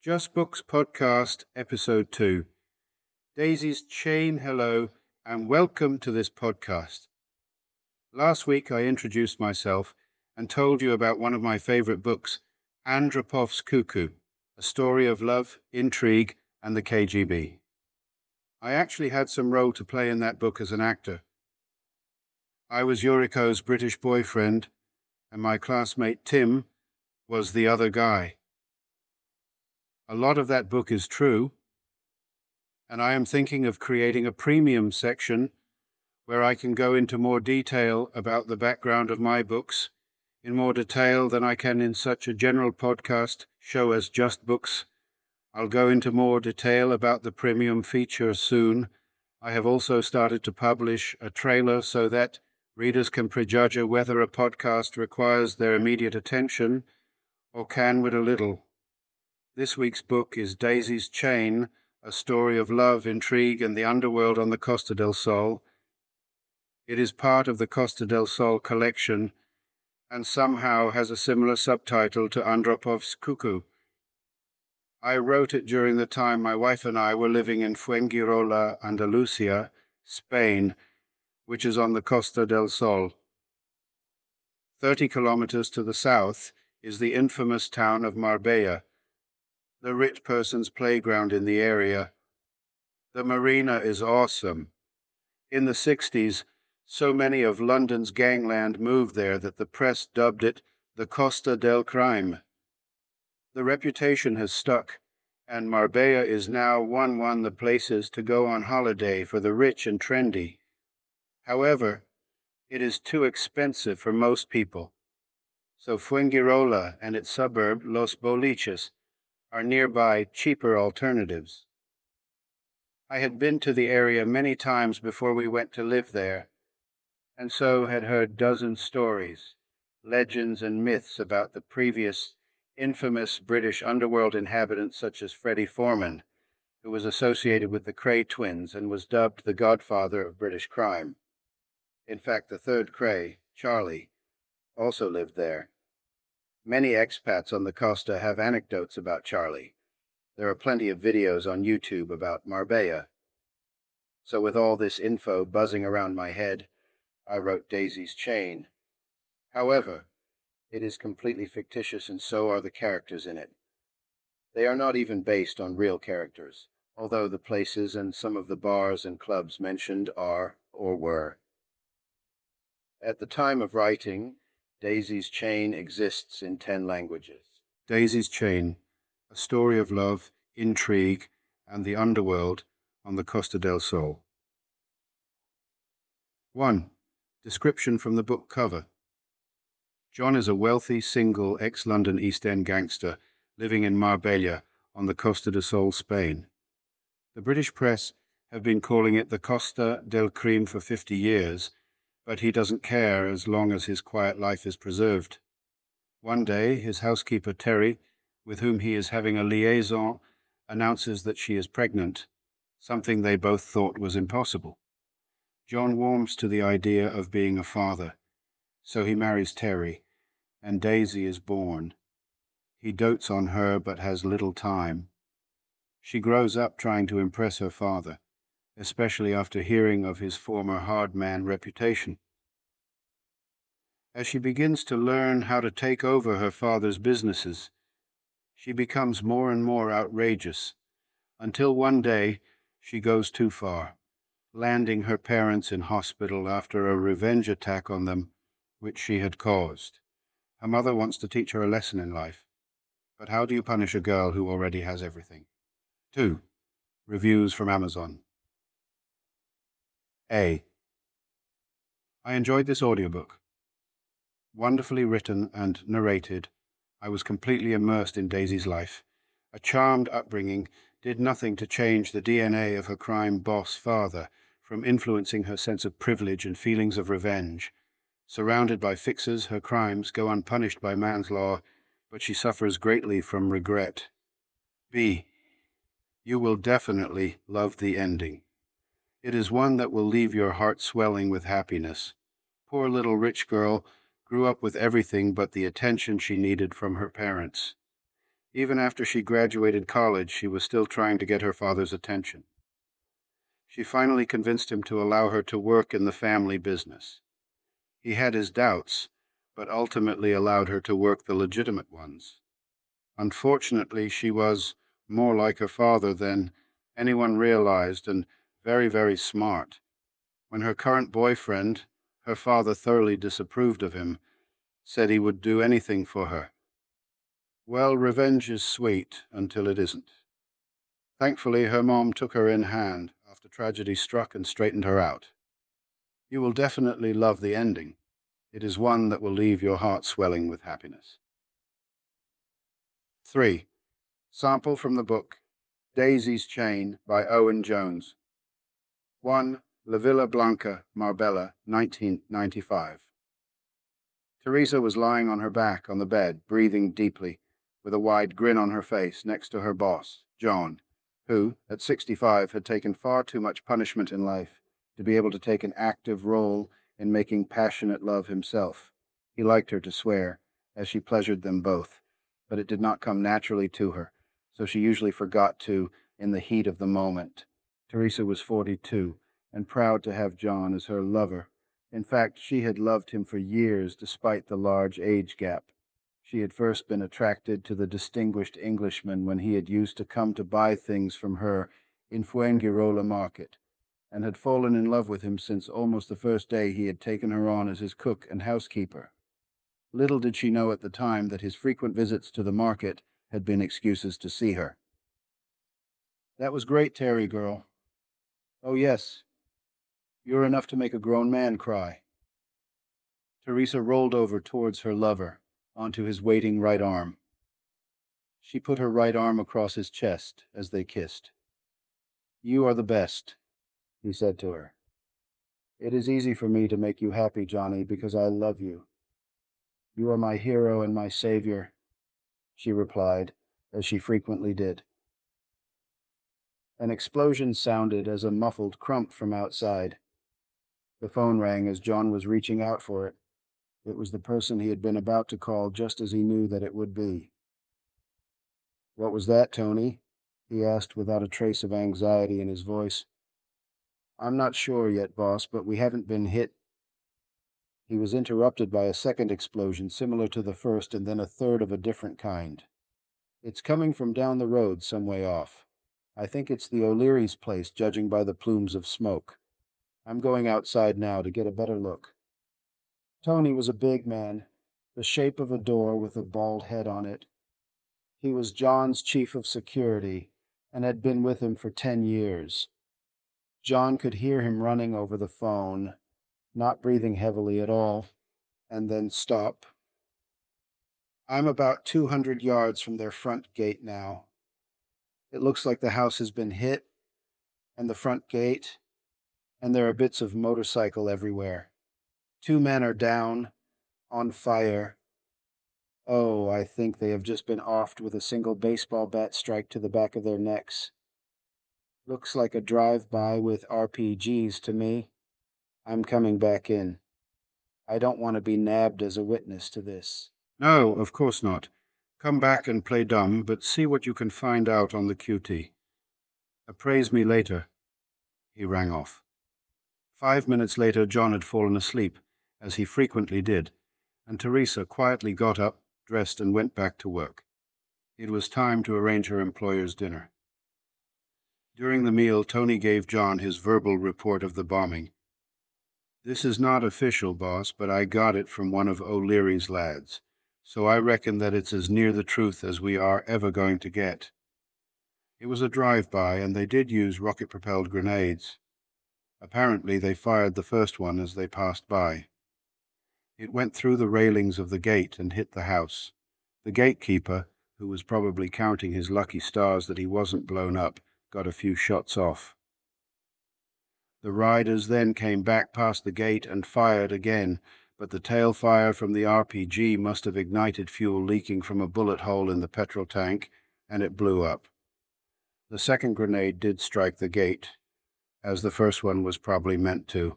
Just Books Podcast, Episode 2. Daisy's Chain, hello, and welcome to this podcast. Last week I introduced myself and told you about one of my favourite books, Andropov's Cuckoo, a story of love, intrigue, and the KGB. I actually had some role to play in that book as an actor. I was Yuriko's British boyfriend, and my classmate Tim was the other guy. A lot of that book is true, and I am thinking of creating a premium section where I can go into more detail about the background of my books, in more detail than I can in such a general podcast show as Just Books. I'll go into more detail about the premium feature soon. I have also started to publish a trailer so that readers can prejudge whether a podcast requires their immediate attention or can with a little. This week's book is Daisy's Chain, a story of love, intrigue, and the underworld on the Costa del Sol. It is part of the Costa del Sol collection and somehow has a similar subtitle to Andropov's Cuckoo. I wrote it during the time my wife and I were living in Fuengirola, Andalusia, Spain, which is on the Costa del Sol. 30 kilometers to the south is the infamous town of Marbella, the rich person's playground in the area. The marina is awesome. In the 60s, so many of London's gangland moved there that the press dubbed it the Costa del Crime. The reputation has stuck, and Marbella is now one of the places to go on holiday for the rich and trendy. However, it is too expensive for most people. So Fuengirola and its suburb, Los Boliches, are nearby cheaper alternatives. I had been to the area many times before we went to live there, and so had heard dozens of stories, legends and myths about the previous infamous British underworld inhabitants such as Freddie Foreman, who was associated with the Kray twins and was dubbed the godfather of British crime. In fact, the third Kray, Charlie, also lived there. Many expats on the Costa have anecdotes about Charlie. There are plenty of videos on YouTube about Marbella. So with all this info buzzing around my head, I wrote Daisy's Chain. However, it is completely fictitious and so are the characters in it. They are not even based on real characters, although the places and some of the bars and clubs mentioned are or were. At the time of writing, Daisy's Chain exists in 10 languages. Daisy's Chain, a story of love, intrigue, and the underworld on the Costa del Sol. 1. Description from the book cover. John is a wealthy, single, ex-London East End gangster living in Marbella on the Costa del Sol, Spain. The British press have been calling it the Costa del Crime for 50 years, but he doesn't care as long as his quiet life is preserved. One day, his housekeeper, Terry, with whom he is having a liaison, announces that she is pregnant, something they both thought was impossible. John warms to the idea of being a father, so he marries Terry, and Daisy is born. He dotes on her but has little time. She grows up trying to impress her father, especially after hearing of his former hard-man reputation. As she begins to learn how to take over her father's businesses, she becomes more and more outrageous, until one day she goes too far, landing her parents in hospital after a revenge attack on them, which she had caused. Her mother wants to teach her a lesson in life, but how do you punish a girl who already has everything? 2. Reviews from Amazon. I enjoyed this audiobook. Wonderfully written and narrated, I was completely immersed in Daisy's life. A charmed upbringing did nothing to change the DNA of her crime boss father from influencing her sense of privilege and feelings of revenge. Surrounded by fixers, her crimes go unpunished by man's law, but she suffers greatly from regret. B. You will definitely love the ending. It is one that will leave your heart swelling with happiness. Poor little rich girl grew up with everything but the attention she needed from her parents. Even after she graduated college, she was still trying to get her father's attention. She finally convinced him to allow her to work in the family business. He had his doubts, but ultimately allowed her to work the legitimate ones. Unfortunately, she was more like her father than anyone realized, and very, very smart. When her current boyfriend, her father thoroughly disapproved of him, said he would do anything for her. Well, revenge is sweet until it isn't. Thankfully, her mom took her in hand after tragedy struck and straightened her out. You will definitely love the ending. It is one that will leave your heart swelling with happiness. 3. Sample from the book Daisy's Chain by Owen Jones. 1. La Villa Blanca, Marbella, 1995. Teresa was lying on her back on the bed, breathing deeply, with a wide grin on her face, next to her boss, John, who, at 65, had taken far too much punishment in life to be able to take an active role in making passionate love himself. He liked her to swear, as she pleasured them both, but it did not come naturally to her, so she usually forgot to in the heat of the moment. Teresa was 42, and proud to have John as her lover. In fact, she had loved him for years, despite the large age gap. She had first been attracted to the distinguished Englishman when he had used to come to buy things from her in Fuengirola market, and had fallen in love with him since almost the first day he had taken her on as his cook and housekeeper. Little did she know at the time that his frequent visits to the market had been excuses to see her. "That was great, Terry girl." "Oh, yes. You're enough to make a grown man cry." Teresa rolled over towards her lover, onto his waiting right arm. She put her right arm across his chest as they kissed. "You are the best," he said to her. "It is easy for me to make you happy, Johnny, because I love you. You are my hero and my savior," she replied, as she frequently did. An explosion sounded as a muffled crump from outside. The phone rang as John was reaching out for it. It was the person he had been about to call just as he knew that it would be. "What was that, Tony?" he asked without a trace of anxiety in his voice. "I'm not sure yet, boss, but we haven't been hit." He was interrupted by a second explosion similar to the first, and then a third of a different kind. "It's coming from down the road some way off. I think it's the O'Leary's place, judging by the plumes of smoke. I'm going outside now to get a better look." Tony was a big man, the shape of a door with a bald head on it. He was John's chief of security and had been with him for 10 years. John could hear him running over the phone, not breathing heavily at all, and then stop. "I'm about 200 yards from their front gate now. It looks like the house has been hit, and the front gate, and there are bits of motorcycle everywhere. 2 men are down, on fire. Oh, I think they have just been offed with a single baseball bat strike to the back of their necks. Looks like a drive-by with RPGs to me. I'm coming back in. I don't want to be nabbed as a witness to this." "No, of course not. Come back and play dumb, but see what you can find out on the QT. Appraise me later." He rang off. 5 minutes later, John had fallen asleep, as he frequently did, and Teresa quietly got up, dressed, and went back to work. It was time to arrange her employer's dinner. During the meal, Tony gave John his verbal report of the bombing. "This is not official, boss, but I got it from one of O'Leary's lads, so I reckon that it's as near the truth as we are ever going to get. It was a drive-by, and they did use rocket-propelled grenades. Apparently, they fired the first one as they passed by. It went through the railings of the gate and hit the house. The gatekeeper, who was probably counting his lucky stars that he wasn't blown up, got a few shots off. The riders then came back past the gate and fired again, but the tail fire from the RPG must have ignited fuel leaking from a bullet hole in the petrol tank, and it blew up. The second grenade did strike the gate, as the first one was probably meant to,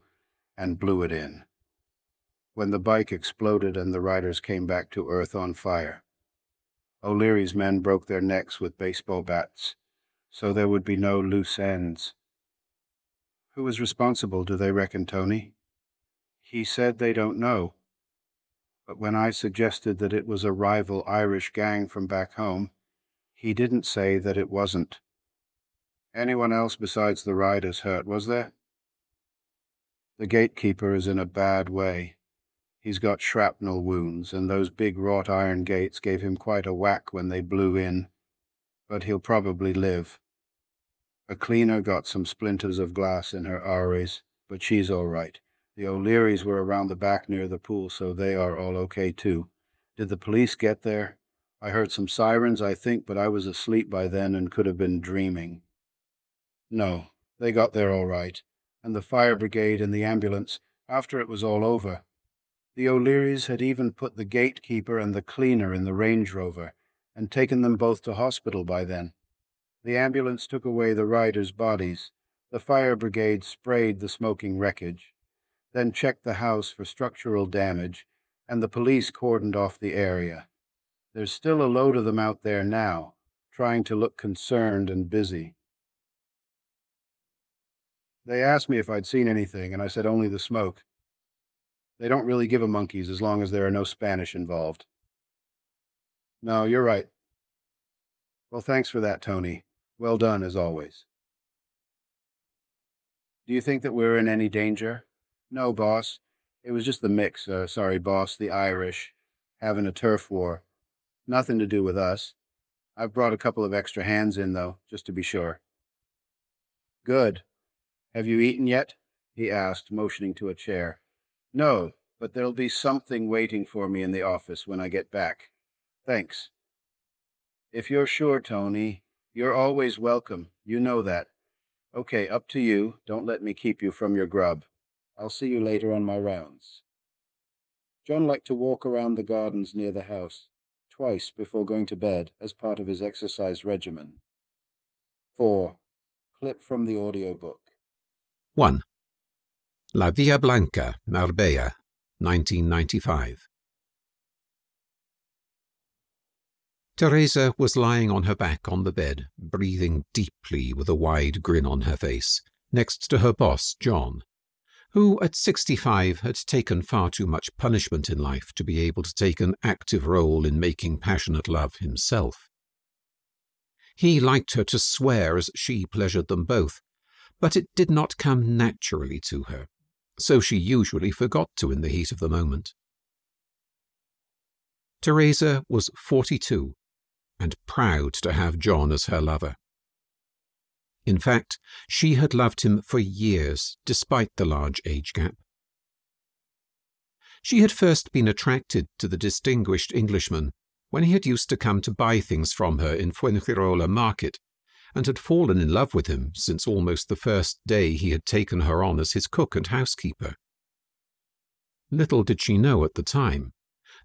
and blew it in. When the bike exploded and the riders came back to Earth on fire. O'Leary's men broke their necks with baseball bats, so there would be no loose ends. Who was responsible, do they reckon, Tony? He said they don't know. But when I suggested that it was a rival Irish gang from back home, he didn't say that it wasn't. Anyone else besides the riders hurt, was there? The gatekeeper is in a bad way. He's got shrapnel wounds, and those big wrought iron gates gave him quite a whack when they blew in. But he'll probably live. A cleaner got some splinters of glass in her ares, but she's all right. The O'Learys were around the back near the pool, so they are all okay too. Did the police get there? I heard some sirens, I think, but I was asleep by then and could have been dreaming. No, they got there all right, and the fire brigade and the ambulance, after it was all over. The O'Learys had even put the gatekeeper and the cleaner in the Range Rover, and taken them both to hospital by then. The ambulance took away the riders' bodies. The fire brigade sprayed the smoking wreckage, then checked the house for structural damage, and the police cordoned off the area. There's still a load of them out there now, trying to look concerned and busy. They asked me if I'd seen anything, and I said only the smoke. They don't really give a monkeys as long as there are no Spanish involved. No, you're right. Well, thanks for that, Tony. Well done, as always. Do you think that we're in any danger? No, boss. It was just the mix, sorry, boss, the Irish, having a turf war. Nothing to do with us. I've brought a couple of extra hands in, though, just to be sure. Good. Have you eaten yet? He asked, motioning to a chair. No, but there'll be something waiting for me in the office when I get back. Thanks. If you're sure, Tony, you're always welcome. You know that. Okay, up to you. Don't let me keep you from your grub. I'll see you later on my rounds. John liked to walk around the gardens near the house, twice before going to bed as part of his exercise regimen. 4. Clip from the audiobook. 1. La Villa Blanca, Marbella, 1995. Teresa was lying on her back on the bed, breathing deeply with a wide grin on her face, next to her boss, John, who at 65 had taken far too much punishment in life to be able to take an active role in making passionate love himself. He liked her to swear as she pleasured them both, but it did not come naturally to her, so she usually forgot to in the heat of the moment. Teresa was 42. And proud to have John as her lover. In fact, she had loved him for years, despite the large age gap. She had first been attracted to the distinguished Englishman when he had used to come to buy things from her in Fuengirola market, and had fallen in love with him since almost the first day he had taken her on as his cook and housekeeper. Little did she know at the time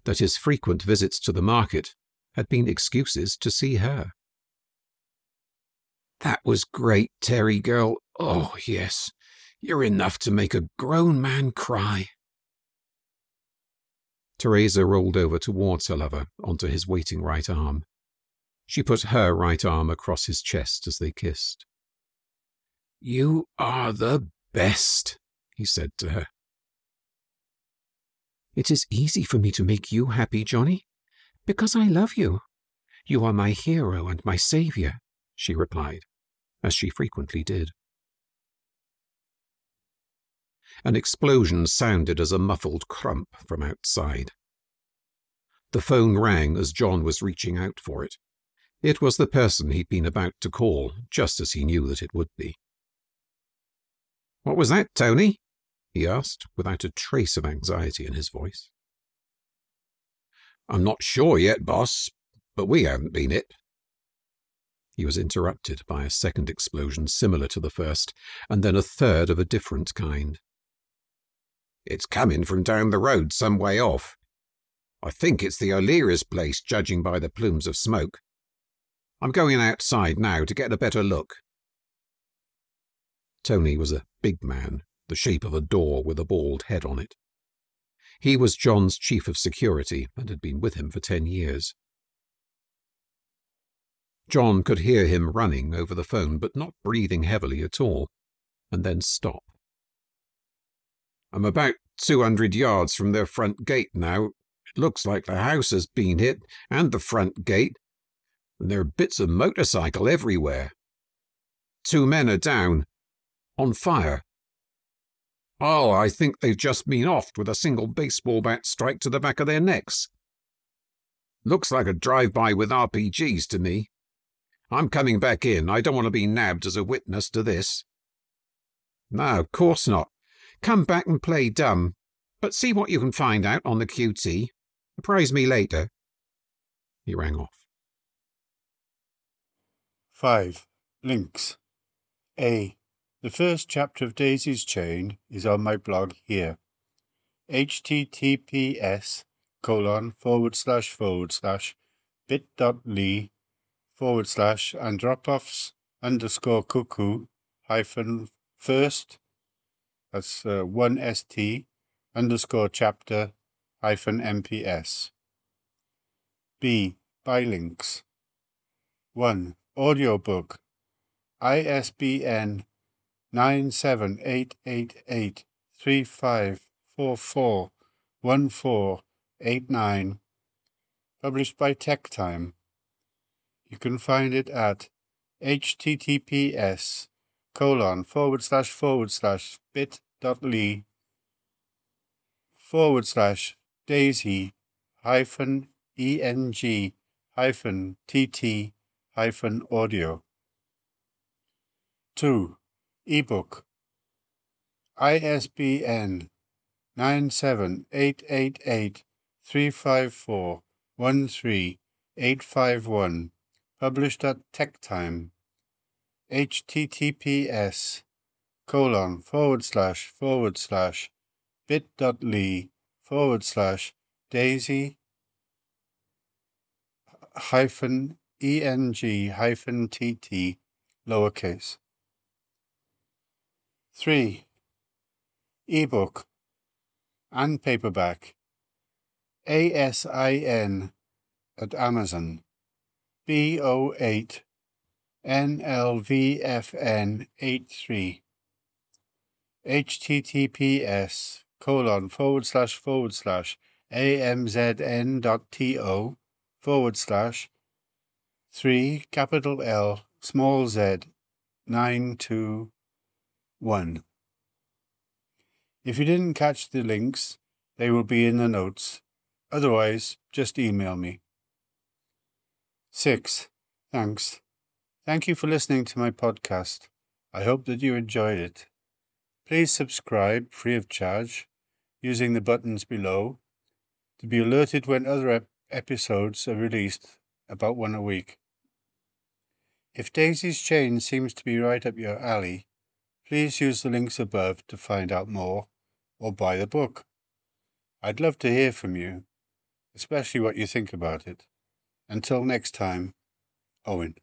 that his frequent visits to the market had been excuses to see her. That was great, Terry girl. Oh, yes. You're enough to make a grown man cry. Teresa rolled over towards her lover, onto his waiting right arm. She put her right arm across his chest as they kissed. You are the best, he said to her. It is easy for me to make you happy, Johnny. Because I love you. You are my hero and my savior, she replied, as she frequently did. An explosion sounded as a muffled crump from outside. The phone rang as John was reaching out for it. It was the person he'd been about to call, just as he knew that it would be. What was that, Tony? He asked, without a trace of anxiety in his voice. I'm not sure yet, boss, but we haven't been hit. He was interrupted by a second explosion similar to the first, and then a third of a different kind. It's coming from down the road some way off. I think it's the O'Leary's place, judging by the plumes of smoke. I'm going outside now to get a better look. Tony was a big man, the shape of a door with a bald head on it. He was John's chief of security and had been with him for 10 years. John could hear him running over the phone, but not breathing heavily at all, and then stop. "I'm about 200 yards from their front gate now. It looks like the house has been hit, and the front gate, and there are bits of motorcycle everywhere. 2 men are down. On fire. Oh, I think they've just been offed with a single baseball bat strike to the back of their necks. Looks like a drive-by with RPGs to me. I'm coming back in. I don't want to be nabbed as a witness to this." "No, of course not. Come back and play dumb. But see what you can find out on the QT. Apprise me later." He rang off. 5. Links. A. The first chapter of Daisy's Chain is on my blog here. https://bit.ly/Andropov's_cuckoo_first that's 1st_chapter-mps. B. By links. 1. Audiobook. ISBN 9788835441489, published by Techtime. You can find it at https://bit.ly/daisy-eng-tt-audio. 2. Ebook. ISBN 9788835413851, published at Techtime. https://bit.ly/daisy-eng-tt. 3. Ebook and paperback. ASIN at Amazon. B08 NLVFN83. https://amzn.to/3L z92 1. If you didn't catch the links, they will be in the notes. Otherwise, just email me. 6. Thanks. Thank you for listening to my podcast. I hope that you enjoyed it. Please subscribe free of charge using the buttons below to be alerted when other episodes are released, about 1 a week. If Daisy's Chain seems to be right up your alley, please use the links above to find out more or buy the book. I'd love to hear from you, especially what you think about it. Until next time, Owen.